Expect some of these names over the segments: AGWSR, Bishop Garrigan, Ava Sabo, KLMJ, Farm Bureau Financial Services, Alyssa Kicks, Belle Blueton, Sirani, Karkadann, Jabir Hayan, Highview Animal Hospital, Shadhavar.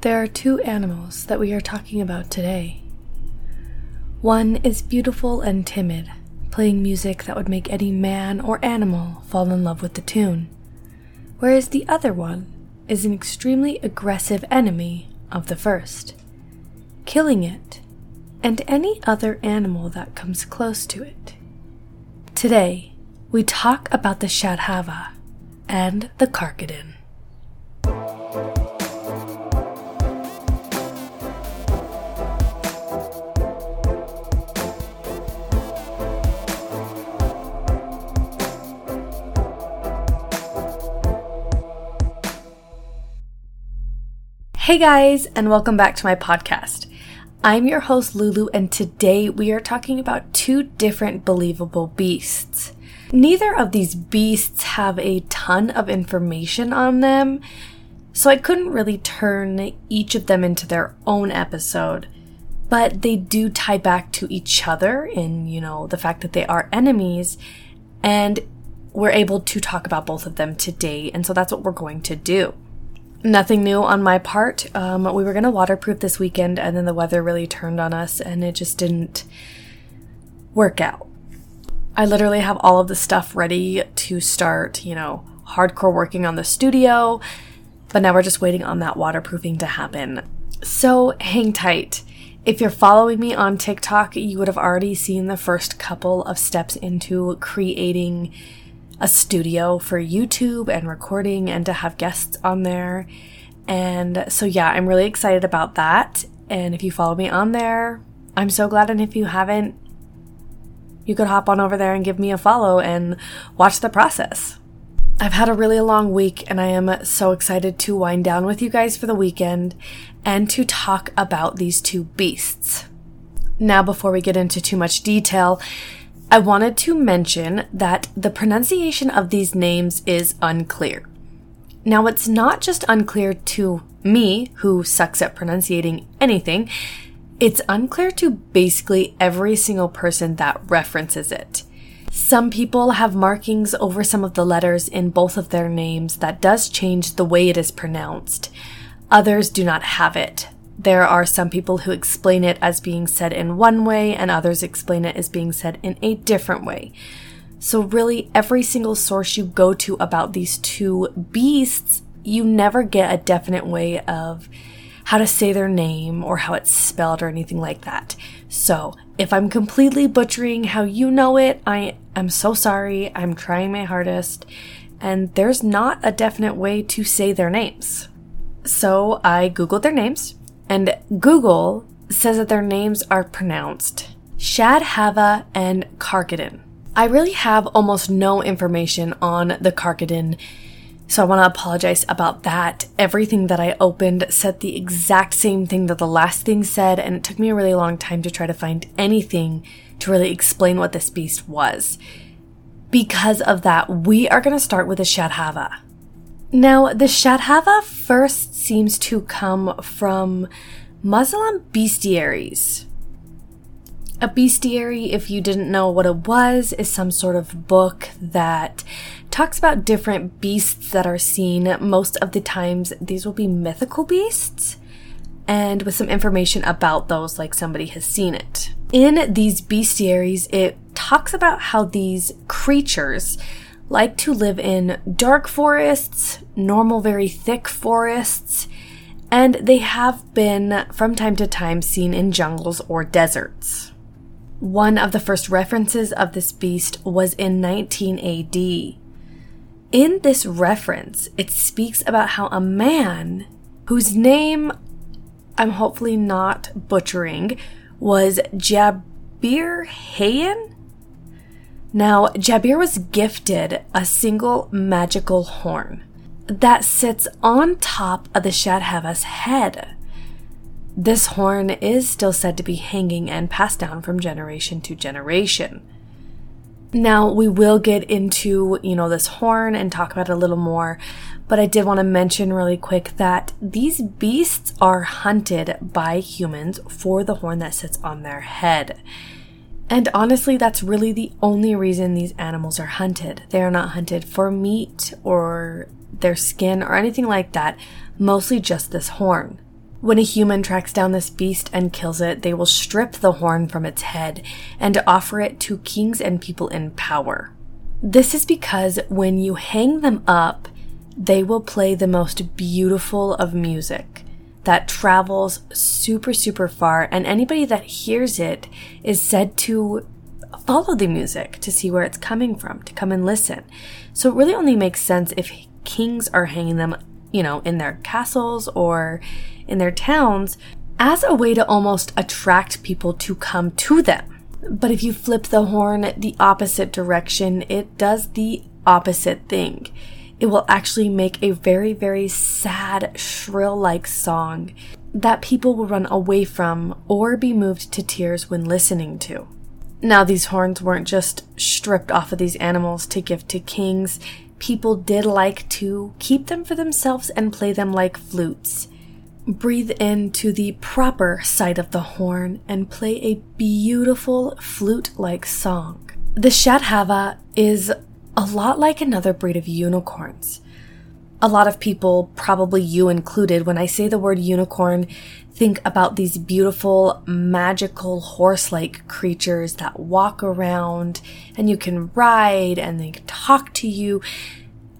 There are two animals that we are talking about today. One is beautiful and timid, playing music that would make any man or animal fall in love with the tune, whereas the other one is an extremely aggressive enemy of the first, killing it and any other animal that comes close to it. Today, we talk about the Shadhavar and the Karkadann. Hey guys, and welcome back to my podcast. I'm your host Lulu, and today we are talking about two different believable beasts. Neither of these beasts have a ton of information on them, so I couldn't really turn each of them into their own episode, but they do tie back to each other in, the fact that they are enemies, and we're able to talk about both of them today, and so that's what we're going to do. Nothing new on my part. We were going to waterproof this weekend, and then the weather really turned on us and it just didn't work out. I literally have all of the stuff ready to start, hardcore working on the studio, but now we're just waiting on that waterproofing to happen. So hang tight. If you're following me on TikTok, you would have already seen the first couple of steps into creating a studio for YouTube and recording and to have guests on there. And so yeah, I'm really excited about that. And if you follow me on there, I'm so glad. And if you haven't, you could hop on over there and give me a follow and watch the process. I've had a really long week and I am so excited to wind down with you guys for the weekend and to talk about these two beasts. Now, before we get into too much detail, I wanted to mention that the pronunciation of these names is unclear. Now, it's not just unclear to me, who sucks at pronunciating anything. It's unclear to basically every single person that references it. Some people have markings over some of the letters in both of their names that does change the way it is pronounced. Others do not have it. There are some people who explain it as being said in one way, and others explain it as being said in a different way. So really, every single source you go to about these two beasts, you never get a definite way of how to say their name or how it's spelled or anything like that. So if I'm completely butchering how you know it, I am so sorry. I'm trying my hardest, and there's not a definite way to say their names. So I Googled their names. And Google says that their names are pronounced Shadhavar and Karkadann. I really have almost no information on the Karkadann, so I want to apologize about that. Everything that I opened said the exact same thing that the last thing said, and it took me a really long time to try to find anything to really explain what this beast was. Because of that, we are going to start with the Shadhavar. Now, the Shadhavar first seems to come from Muslim bestiaries. A bestiary, if you didn't know what it was, is some sort of book that talks about different beasts that are seen. Most of the times, these will be mythical beasts, and with some information about those, like somebody has seen it. In these bestiaries, it talks about how these creatures like to live in dark forests, normal very thick forests, and they have been from time to time seen in jungles or deserts. One of the first references of this beast was in 19 AD. In this reference, it speaks about how a man whose name I'm hopefully not butchering was Jabir Hayan. Now, Jabir was gifted a single magical horn that sits on top of the Shadhavar's head. This horn is still said to be hanging and passed down from generation to generation. Now, we will get into, this horn and talk about it a little more, but I did want to mention really quick that these beasts are hunted by humans for the horn that sits on their head. And honestly, that's really the only reason these animals are hunted. They are not hunted for meat or their skin or anything like that, mostly just this horn. When a human tracks down this beast and kills it, they will strip the horn from its head and offer it to kings and people in power. This is because when you hang them up, they will play the most beautiful of music that travels super, super far, and anybody that hears it is said to follow the music to see where it's coming from, to come and listen. So it really only makes sense if kings are hanging them, you know, in their castles or in their towns as a way to almost attract people to come to them. But if you flip the horn the opposite direction, it does the opposite thing. It will actually make a very, very sad, shrill-like song that people will run away from or be moved to tears when listening to. Now, these horns weren't just stripped off of these animals to give to kings. People did like to keep them for themselves and play them like flutes. Breathe into the proper side of the horn and play a beautiful flute-like song. The Shadhavar is a lot like another breed of unicorns. A lot of people, probably you included, when I say the word unicorn, think about these beautiful, magical, horse-like creatures that walk around and you can ride and they can talk to you.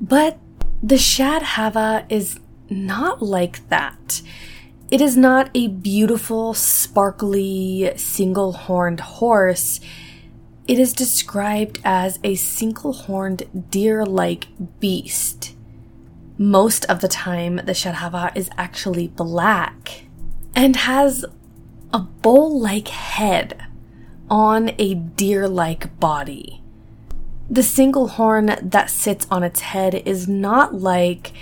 But the Shadhavar is not like that. It is not a beautiful, sparkly, single-horned horse. It is described as a single-horned deer-like beast. Most of the time, the Shadhavar is actually black and has a bull-like head on a deer-like body. The single horn that sits on its head is not like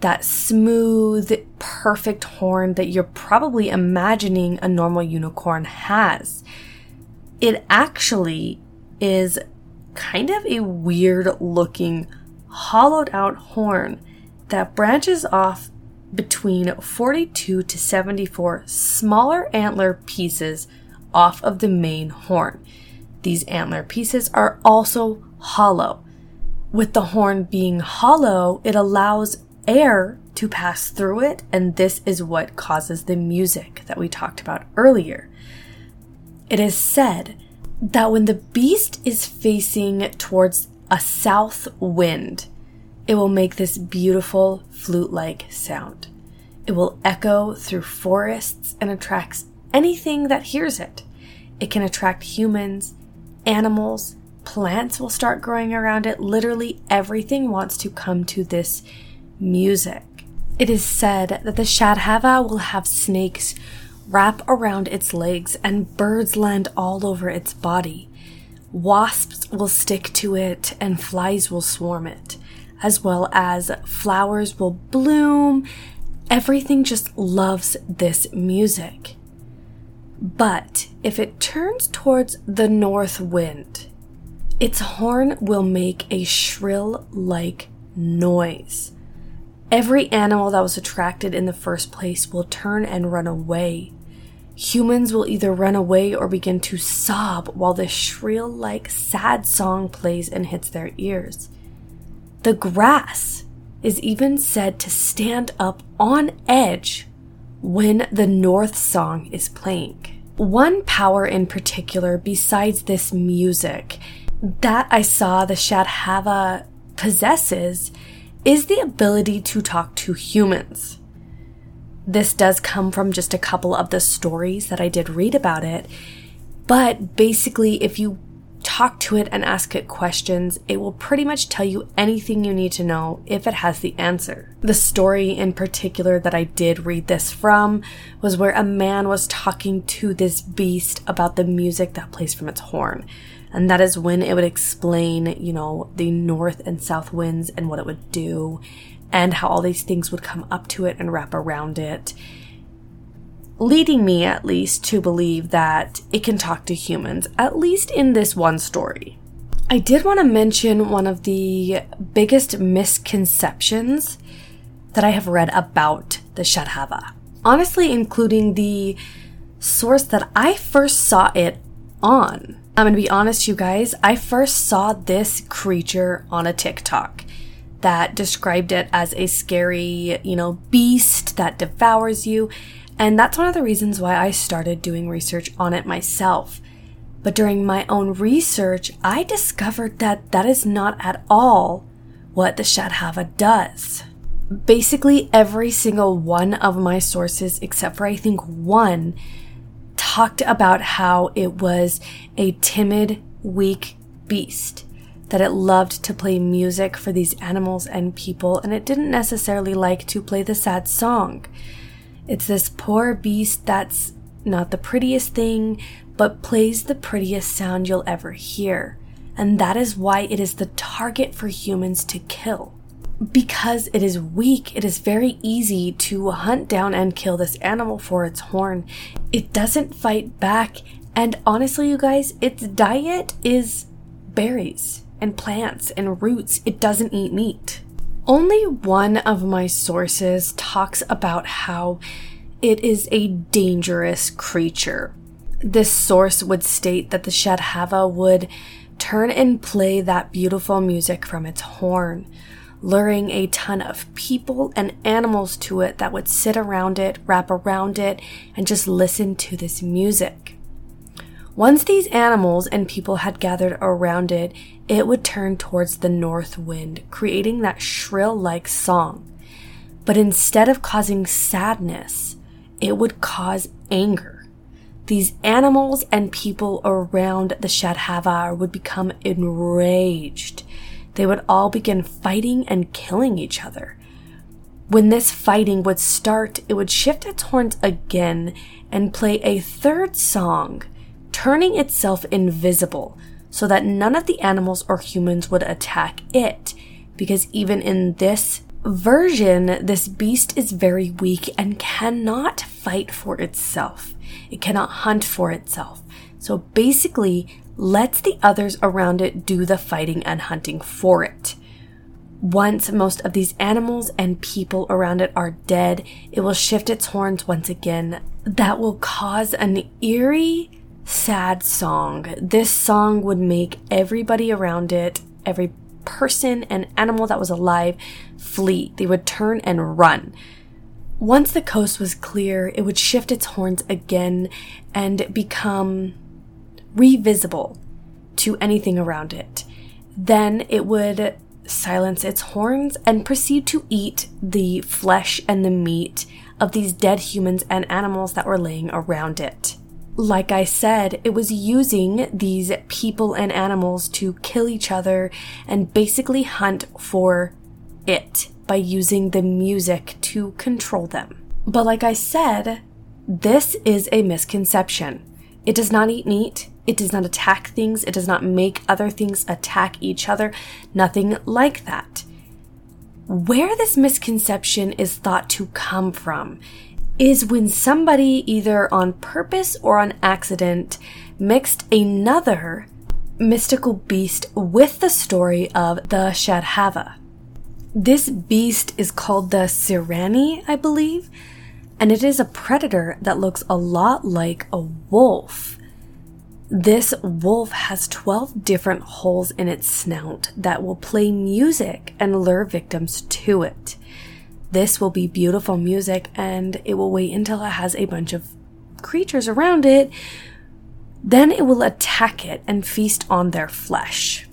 that smooth, perfect horn that you're probably imagining a normal unicorn has. It actually is kind of a weird-looking, hollowed-out horn that branches off between 42 to 74 smaller antler pieces off of the main horn. These antler pieces are also hollow. With the horn being hollow, it allows air to pass through it, and this is what causes the music that we talked about earlier. It is said that when the beast is facing towards a south wind, it will make this beautiful flute-like sound. It will echo through forests and attracts anything that hears it. It can attract humans, animals, plants will start growing around it. Literally everything wants to come to this music. It is said that the Shadhavar will have snakes wrap around its legs and birds land all over its body. Wasps will stick to it and flies will swarm it, as well as flowers will bloom. Everything just loves this music. But if it turns towards the north wind, its horn will make a shrill-like noise. Every animal that was attracted in the first place will turn and run away. Humans will either run away or begin to sob while this shrill-like sad song plays and hits their ears. The grass is even said to stand up on edge when the North song is playing. One power in particular, besides this music, that I saw the Shadhavar possesses is the ability to talk to humans. This does come from just a couple of the stories that I did read about it, but basically if you talk to it and ask it questions, it will pretty much tell you anything you need to know if it has the answer. The story in particular that I did read this from was where a man was talking to this beast about the music that plays from its horn. And that is when it would explain, you know, the north and south winds and what it would do and how all these things would come up to it and wrap around it, leading me at least to believe that it can talk to humans, at least in this one story. I did want to mention one of the biggest misconceptions that I have read about the Shadhavar. Honestly, including the source that I first saw it on. I'm going to be honest, you guys, I first saw this creature on a TikTok that described it as a scary, beast that devours you. And that's one of the reasons why I started doing research on it myself. But during my own research, I discovered that is not at all what the Shadhavar does. Basically, every single one of my sources, except for I think one, talked about how it was a timid, weak beast, that it loved to play music for these animals and people, and it didn't necessarily like to play the sad song. It's this poor beast that's not the prettiest thing, but plays the prettiest sound you'll ever hear. And that is why it is the target for humans to kill. Because it is weak, it is very easy to hunt down and kill this animal for its horn. It doesn't fight back. And honestly, you guys, its diet is berries and plants and roots. It doesn't eat meat. Only one of my sources talks about how it is a dangerous creature. This source would state that the Shadhavar would turn and play that beautiful music from its horn, luring a ton of people and animals to it that would sit around it, wrap around it, and just listen to this music. Once these animals and people had gathered around it, it would turn towards the north wind, creating that shrill-like song. But instead of causing sadness, it would cause anger. These animals and people around the Shadhavar would become enraged. They would all begin fighting and killing each other. When this fighting would start, it would shift its horns again and play a third song, turning itself invisible so that none of the animals or humans would attack it, because even in this version, this beast is very weak and cannot fight for itself. It cannot hunt for itself. So basically, lets the others around it do the fighting and hunting for it. Once most of these animals and people around it are dead, it will shift its horns once again. That will cause an eerie, sad song. This song would make everybody around it, every person and animal that was alive, flee. They would turn and run. Once the coast was clear, it would shift its horns again and become revisible to anything around it. Then it would silence its horns and proceed to eat the flesh and the meat of these dead humans and animals that were laying around it. Like I said, it was using these people and animals to kill each other and basically hunt for it by using the music to control them. But like I said, this is a misconception. It does not eat meat. It does not attack things. It does not make other things attack each other. Nothing like that. Where this misconception is thought to come from is when somebody, either on purpose or on accident, mixed another mystical beast with the story of the Shadhavar. This beast is called the Sirani, I believe, and it is a predator that looks a lot like a wolf. This wolf has 12 different holes in its snout that will play music and lure victims to it. This will be beautiful music, and it will wait until it has a bunch of creatures around it. Then it will attack it and feast on their flesh.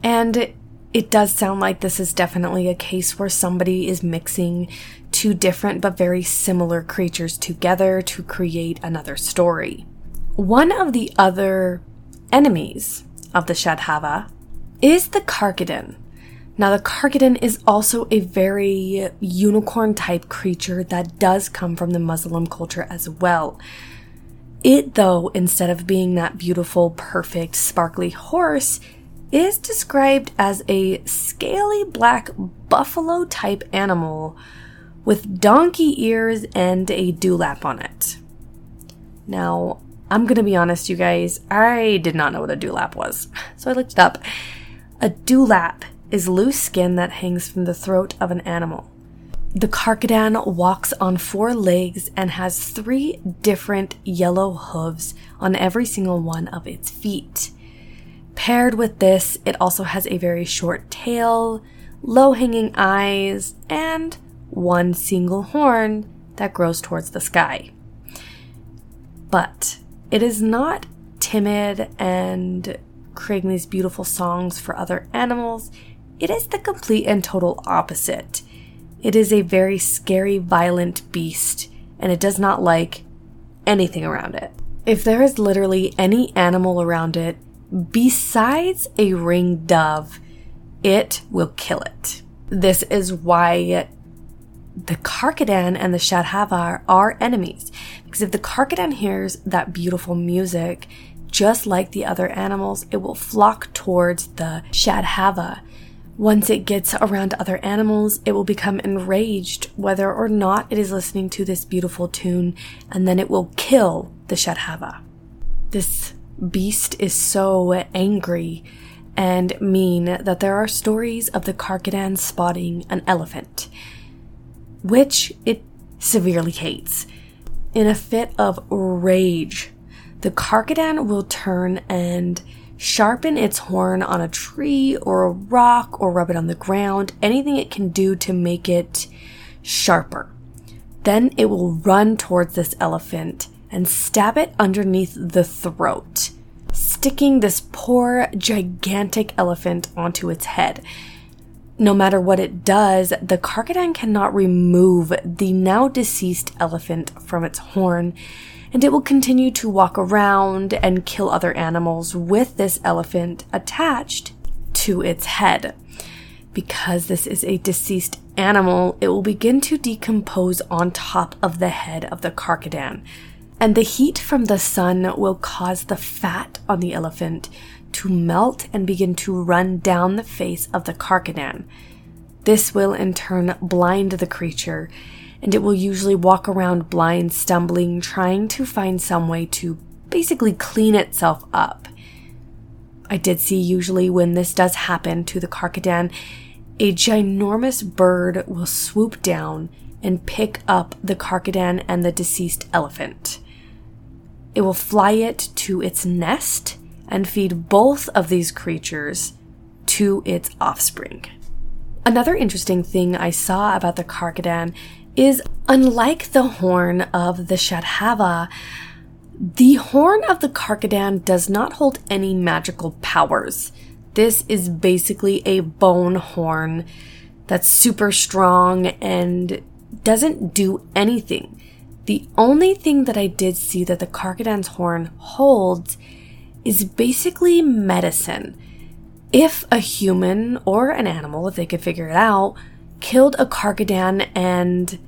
And it does sound like this is definitely a case where somebody is mixing two different but very similar creatures together to create another story. One of the other enemies of the Shadhavar is the Karkadann. Now, the Karkadann is also a very unicorn-type creature that does come from the Muslim culture as well. It, though, instead of being that beautiful, perfect, sparkly horse, is described as a scaly black buffalo-type animal with donkey ears and a dewlap on it. Now, I'm going to be honest, you guys, I did not know what a dewlap was, so I looked it up. A dewlap is loose skin that hangs from the throat of an animal. The Karkadann walks on four legs and has three different yellow hooves on every single one of its feet. Paired with this, it also has a very short tail, low-hanging eyes, and one single horn that grows towards the sky. But it is not timid and creating these beautiful songs for other animals. It is the complete and total opposite. It is a very scary, violent beast, and it does not like anything around it. If there is literally any animal around it besides a ring dove, it will kill it. This is why the Karkadann and the Shadhavar are enemies. Because if the Karkadann hears that beautiful music, just like the other animals, it will flock towards the Shadhavar. Once it gets around other animals, it will become enraged whether or not it is listening to this beautiful tune, and then it will kill the Shadhavar. This beast is so angry and mean that there are stories of the Karkadann spotting an elephant, which it severely hates. In a fit of rage, the Karkadann will turn and sharpen its horn on a tree or a rock or rub it on the ground, anything it can do to make it sharper. Then it will run towards this elephant and stab it underneath the throat, sticking this poor gigantic elephant onto its head. No matter what it does, the Karkadann cannot remove the now deceased elephant from its horn, and it will continue to walk around and kill other animals with this elephant attached to its head. Because this is a deceased animal, it will begin to decompose on top of the head of the Karkadann, and the heat from the sun will cause the fat on the elephant to melt and begin to run down the face of the Karkadann. This will in turn blind the creature, and it will usually walk around blind, stumbling, trying to find some way to basically clean itself up. I did see usually when this does happen to the Karkadann, a ginormous bird will swoop down and pick up the Karkadann and the deceased elephant. It will fly it to its nest and feed both of these creatures to its offspring. Another interesting thing I saw about the Karkadann is, unlike the horn of the Shadhavar, the horn of the Karkadann does not hold any magical powers. This is basically a bone horn that's super strong and doesn't do anything. The only thing that I did see that the Karkadann's horn holds is basically medicine. If a human or an animal, if they could figure it out, killed a Karkadann and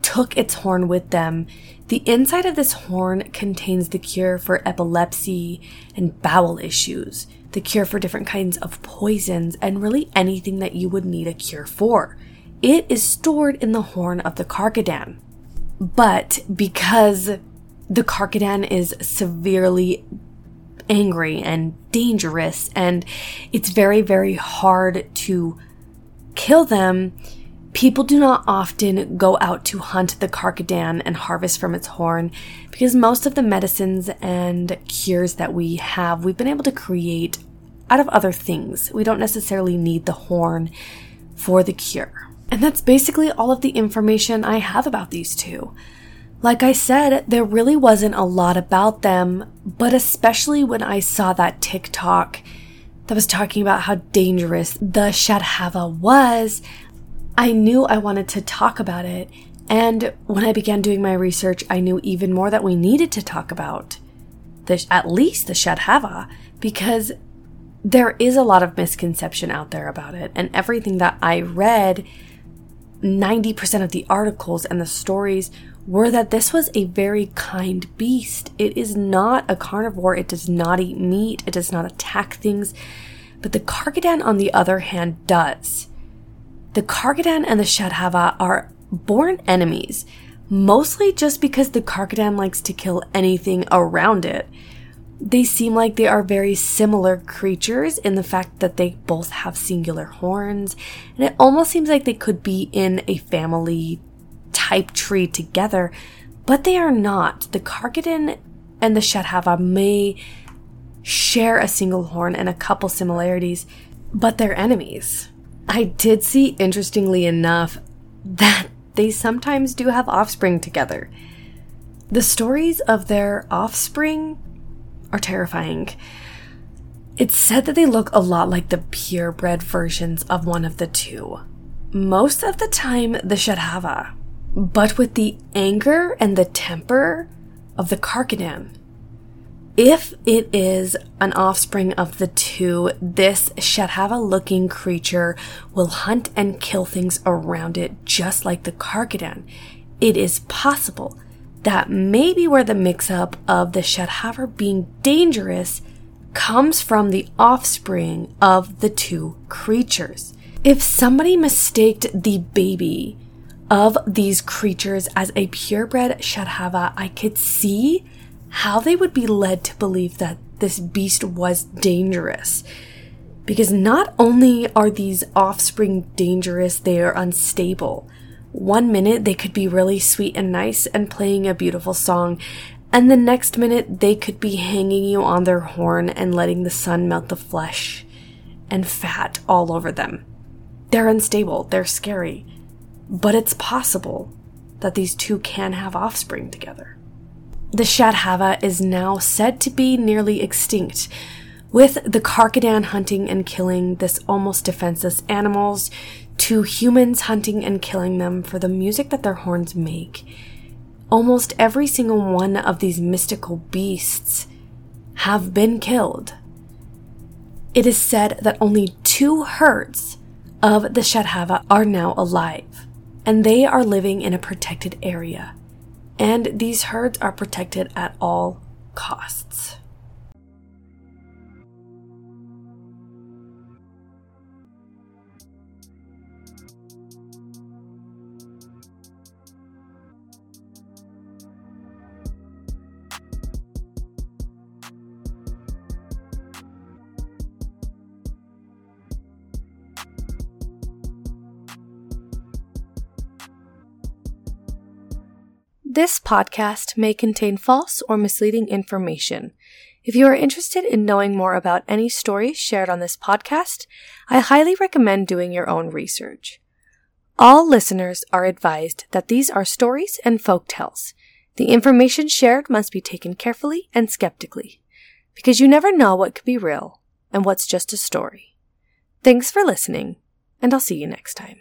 took its horn with them, the inside of this horn contains the cure for epilepsy and bowel issues, the cure for different kinds of poisons, and really anything that you would need a cure for. It is stored in the horn of the Karkadann. But because the Karkadann is severely angry and dangerous, and it's very, very hard to kill them, people do not often go out to hunt the Karkadann and harvest from its horn, because most of the medicines and cures that we have, we've been able to create out of other things. We don't necessarily need the horn for the cure. And that's basically all of the information I have about these two. Like I said, there really wasn't a lot about them, but especially when I saw that TikTok that was talking about how dangerous the Shadhavar was, I knew I wanted to talk about it. And when I began doing my research, I knew even more that we needed to talk about at least the Shadhavar, because there is a lot of misconception out there about it. And everything that I read, 90% of the articles and the stories were that this was a very kind beast. It is not a carnivore. It does not eat meat. It does not attack things. But the Karkadann, on the other hand, does. The Karkadann and the Shadhavar are born enemies, mostly just because the Karkadann likes to kill anything around it. They seem like they are very similar creatures in the fact that they both have singular horns, and it almost seems like they could be in a family type tree together, but they are not. The Karkadann and the Shadhavar may share a single horn and a couple similarities, but they're enemies. I did see, interestingly enough, that they sometimes do have offspring together. The stories of their offspring are terrifying. It's said that they look a lot like the purebred versions of one of the two. Most of the time, the Shadhavar, but with the anger and the temper of the Karkadann. If it is an offspring of the two, this Shadhavar-looking creature will hunt and kill things around it just like the Karkadann. It is possible that may be where the mix-up of the Shadhavar being dangerous comes from the offspring of the two creatures. If somebody mistaked the baby of these creatures as a purebred Shadhavar, I could see how they would be led to believe that this beast was dangerous. Because not only are these offspring dangerous, they are unstable. One minute they could be really sweet and nice and playing a beautiful song, and the next minute they could be hanging you on their horn and letting the sun melt the flesh and fat all over them. They're unstable, they're scary, but it's possible that these two can have offspring together. The Shadhavar is now said to be nearly extinct, with the Karkadann hunting and killing this almost defenseless animals, to humans hunting and killing them for the music that their horns make. Almost every single one of these mystical beasts have been killed. It is said that only 2 herds of the Shadhavar are now alive, and they are living in a protected area. And these herds are protected at all costs. This podcast may contain false or misleading information. If you are interested in knowing more about any stories shared on this podcast, I highly recommend doing your own research. All listeners are advised that these are stories and folktales. The information shared must be taken carefully and skeptically, because you never know what could be real and what's just a story. Thanks for listening, and I'll see you next time.